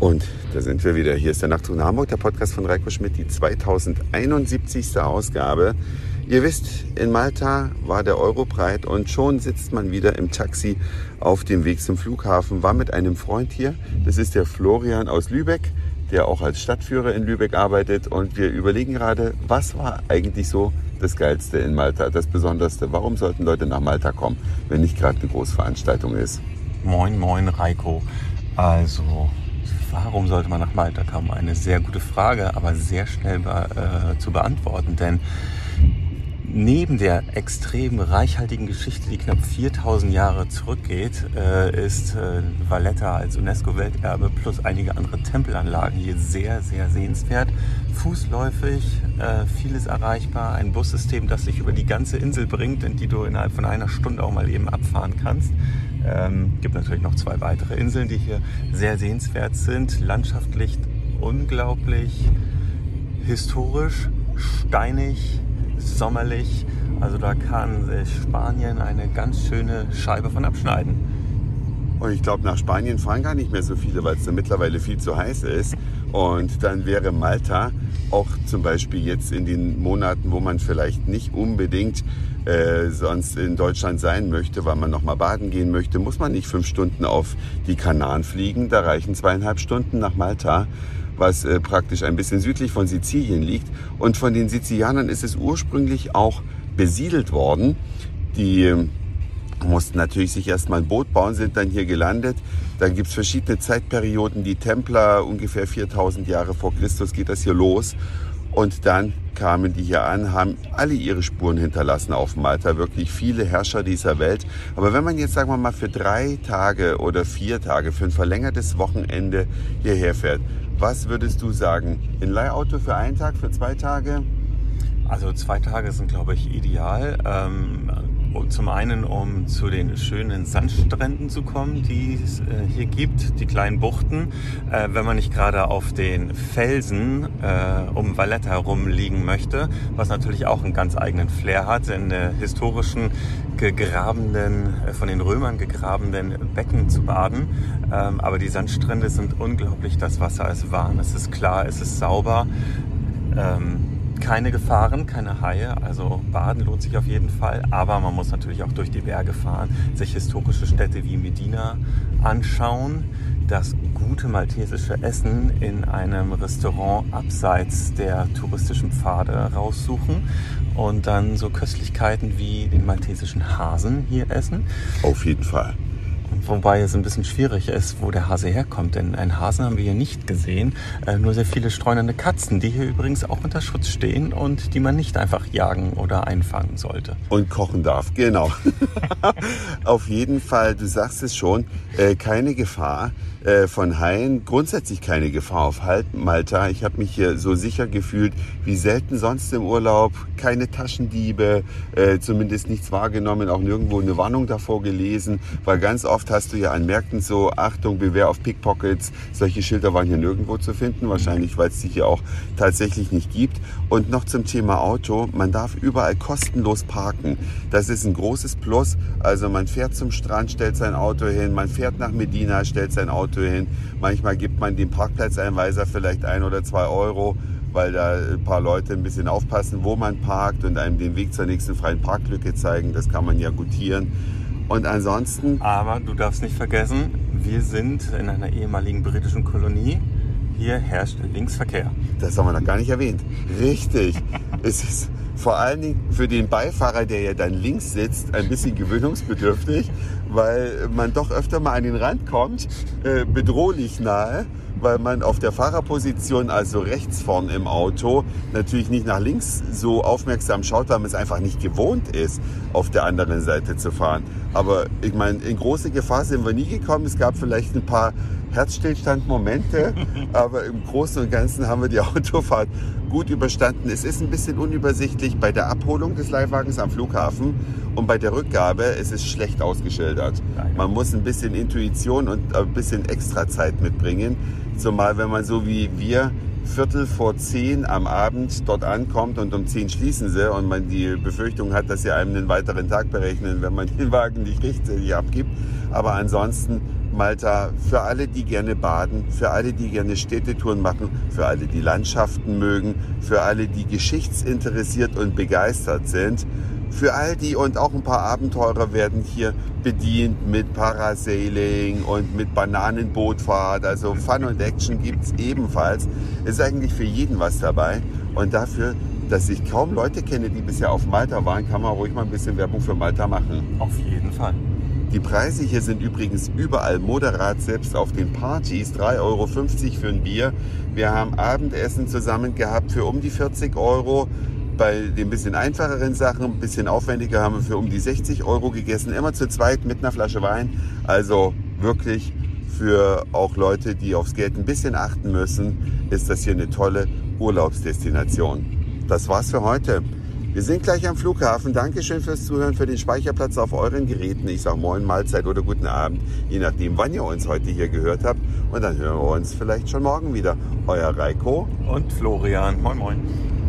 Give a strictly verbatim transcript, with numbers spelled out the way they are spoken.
Und da sind wir wieder. Hier ist der Nachtzug Hamburg, der Podcast von Raiko Schmidt, die zweitausendeinundsiebzig. Ausgabe. Ihr wisst, in Malta war der Europride und schon sitzt man wieder im Taxi auf dem Weg zum Flughafen. War mit einem Freund hier, das ist der Florian aus Lübeck, der auch als Stadtführer in Lübeck arbeitet. Und wir überlegen gerade, was war eigentlich so das Geilste in Malta, das Besonderste? Warum sollten Leute nach Malta kommen, wenn nicht gerade eine Großveranstaltung ist? Moin, moin, Raiko. Also, warum sollte man nach Malta kommen? Eine sehr gute Frage, aber sehr schnell be- äh, zu beantworten, denn neben der extrem reichhaltigen Geschichte, die knapp viertausend Jahre zurückgeht, äh, ist äh, Valletta als UNESCO-Welterbe plus einige andere Tempelanlagen hier sehr, sehr sehenswert. Fußläufig, äh, vieles erreichbar, ein Bussystem, das dich über die ganze Insel bringt und die du innerhalb von einer Stunde auch mal eben abfahren kannst. Ähm, gibt natürlich noch zwei weitere Inseln, die hier sehr sehenswert sind. Landschaftlich unglaublich, historisch, steinig, sommerlich. Also da kann sich Spanien eine ganz schöne Scheibe von abschneiden. Und ich glaube, nach Spanien fahren gar nicht mehr so viele, weil es da mittlerweile viel zu heiß ist. Und dann wäre Malta auch zum Beispiel jetzt in den Monaten, wo man vielleicht nicht unbedingt äh, sonst in Deutschland sein möchte, weil man nochmal baden gehen möchte, muss man nicht fünf Stunden auf die Kanaren fliegen. Da reichen zweieinhalb Stunden nach Malta, was äh, praktisch ein bisschen südlich von Sizilien liegt. Und von den Sizilianern ist es ursprünglich auch besiedelt worden. Die äh, mussten natürlich sich erstmal ein Boot bauen, sind dann hier gelandet. Dann gibt es verschiedene Zeitperioden. Die Templer, ungefähr viertausend Jahre vor Christus geht das hier los. Und dann kamen die hier an, haben alle ihre Spuren hinterlassen auf Malta. Wirklich viele Herrscher dieser Welt. Aber wenn man jetzt, sagen wir mal, für drei Tage oder vier Tage, für ein verlängertes Wochenende hierher fährt, was würdest du sagen? Ein Leihauto für einen Tag, für zwei Tage? Also zwei Tage sind, glaube ich, ideal. Ähm Zum einen, um zu den schönen Sandstränden zu kommen, die es hier gibt, die kleinen Buchten. Äh, wenn man nicht gerade auf den Felsen äh, um Valletta rumliegen möchte, was natürlich auch einen ganz eigenen Flair hat, in äh, historischen, gegrabenen, äh, von den Römern gegrabenen Becken zu baden. Ähm, aber die Sandstrände sind unglaublich, das Wasser ist warm, es ist klar, es ist sauber. Ähm, Keine Gefahren, keine Haie, also baden lohnt sich auf jeden Fall, aber man muss natürlich auch durch die Berge fahren, sich historische Städte wie Mdina anschauen, das gute maltesische Essen in einem Restaurant abseits der touristischen Pfade raussuchen und dann so Köstlichkeiten wie den maltesischen Hasen hier essen. Auf jeden Fall. Wobei es ein bisschen schwierig ist, wo der Hase herkommt, denn einen Hasen haben wir hier nicht gesehen, äh, nur sehr viele streunende Katzen, die hier übrigens auch unter Schutz stehen und die man nicht einfach jagen oder einfangen sollte. Und kochen darf, genau. Auf jeden Fall, du sagst es schon, äh, keine Gefahr äh, von Haien, grundsätzlich keine Gefahr auf Malta. Ich habe mich hier so sicher gefühlt wie selten sonst im Urlaub, keine Taschendiebe, äh, zumindest nichts wahrgenommen, auch nirgendwo eine Warnung davor gelesen, weil ganz oft hast du ja an Märkten so, Achtung, Bewähr auf Pickpockets, solche Schilder waren hier nirgendwo zu finden, wahrscheinlich, weil es die hier auch tatsächlich nicht gibt. Und noch zum Thema Auto, man darf überall kostenlos parken, das ist ein großes Plus, also man fährt zum Strand, stellt sein Auto hin, man fährt nach Mdina, stellt sein Auto hin, manchmal gibt man dem Parkplatzeinweiser vielleicht ein oder zwei Euro, weil da ein paar Leute ein bisschen aufpassen, wo man parkt und einem den Weg zur nächsten freien Parklücke zeigen, das kann man ja gutieren. Und ansonsten... Aber du darfst nicht vergessen, wir sind in einer ehemaligen britischen Kolonie. Hier herrscht Linksverkehr. Das haben wir noch gar nicht erwähnt. Richtig. Es ist vor allen Dingen für den Beifahrer, der ja dann links sitzt, ein bisschen gewöhnungsbedürftig, weil man doch öfter mal an den Rand kommt, äh, bedrohlich nahe, weil man auf der Fahrerposition, also rechts vorn im Auto, natürlich nicht nach links so aufmerksam schaut, weil man es einfach nicht gewohnt ist, auf der anderen Seite zu fahren. Aber ich meine, in große Gefahr sind wir nie gekommen. Es gab vielleicht ein paar Herzstillstand-Momente, aber im Großen und Ganzen haben wir die Autofahrt gut überstanden. Es ist ein bisschen unübersichtlich bei der Abholung des Leihwagens am Flughafen und bei der Rückgabe, es ist schlecht ausgeschildert. Man muss ein bisschen Intuition und ein bisschen extra Zeit mitbringen, zumal wenn man so wie wir Viertel vor zehn am Abend dort ankommt und um zehn schließen sie und man die Befürchtung hat, dass sie einem einen weiteren Tag berechnen, wenn man den Wagen nicht richtig abgibt. Aber ansonsten Malta, für alle, die gerne baden, für alle, die gerne Städtetouren machen, für alle, die Landschaften mögen, für alle, die geschichtsinteressiert und begeistert sind, für all die und auch ein paar Abenteurer werden hier bedient mit Parasailing und mit Bananenbootfahrt. Also Fun und Action gibt es ebenfalls. Es ist eigentlich für jeden was dabei. Und dafür, dass ich kaum Leute kenne, die bisher auf Malta waren, kann man ruhig mal ein bisschen Werbung für Malta machen. Auf jeden Fall. Die Preise hier sind übrigens überall moderat, selbst auf den Partys. drei Euro fünfzig für ein Bier. Wir haben Abendessen zusammen gehabt für um die vierzig Euro. Bei den bisschen einfacheren Sachen, ein bisschen aufwendiger, haben wir für um die sechzig Euro gegessen. Immer zu zweit mit einer Flasche Wein. Also wirklich für auch Leute, die aufs Geld ein bisschen achten müssen, ist das hier eine tolle Urlaubsdestination. Das war's für heute. Wir sind gleich am Flughafen. Dankeschön fürs Zuhören, für den Speicherplatz auf euren Geräten. Ich sage Moin, Mahlzeit oder guten Abend, je nachdem, wann ihr uns heute hier gehört habt. Und dann hören wir uns vielleicht schon morgen wieder. Euer Raiko und Florian. Moin, moin.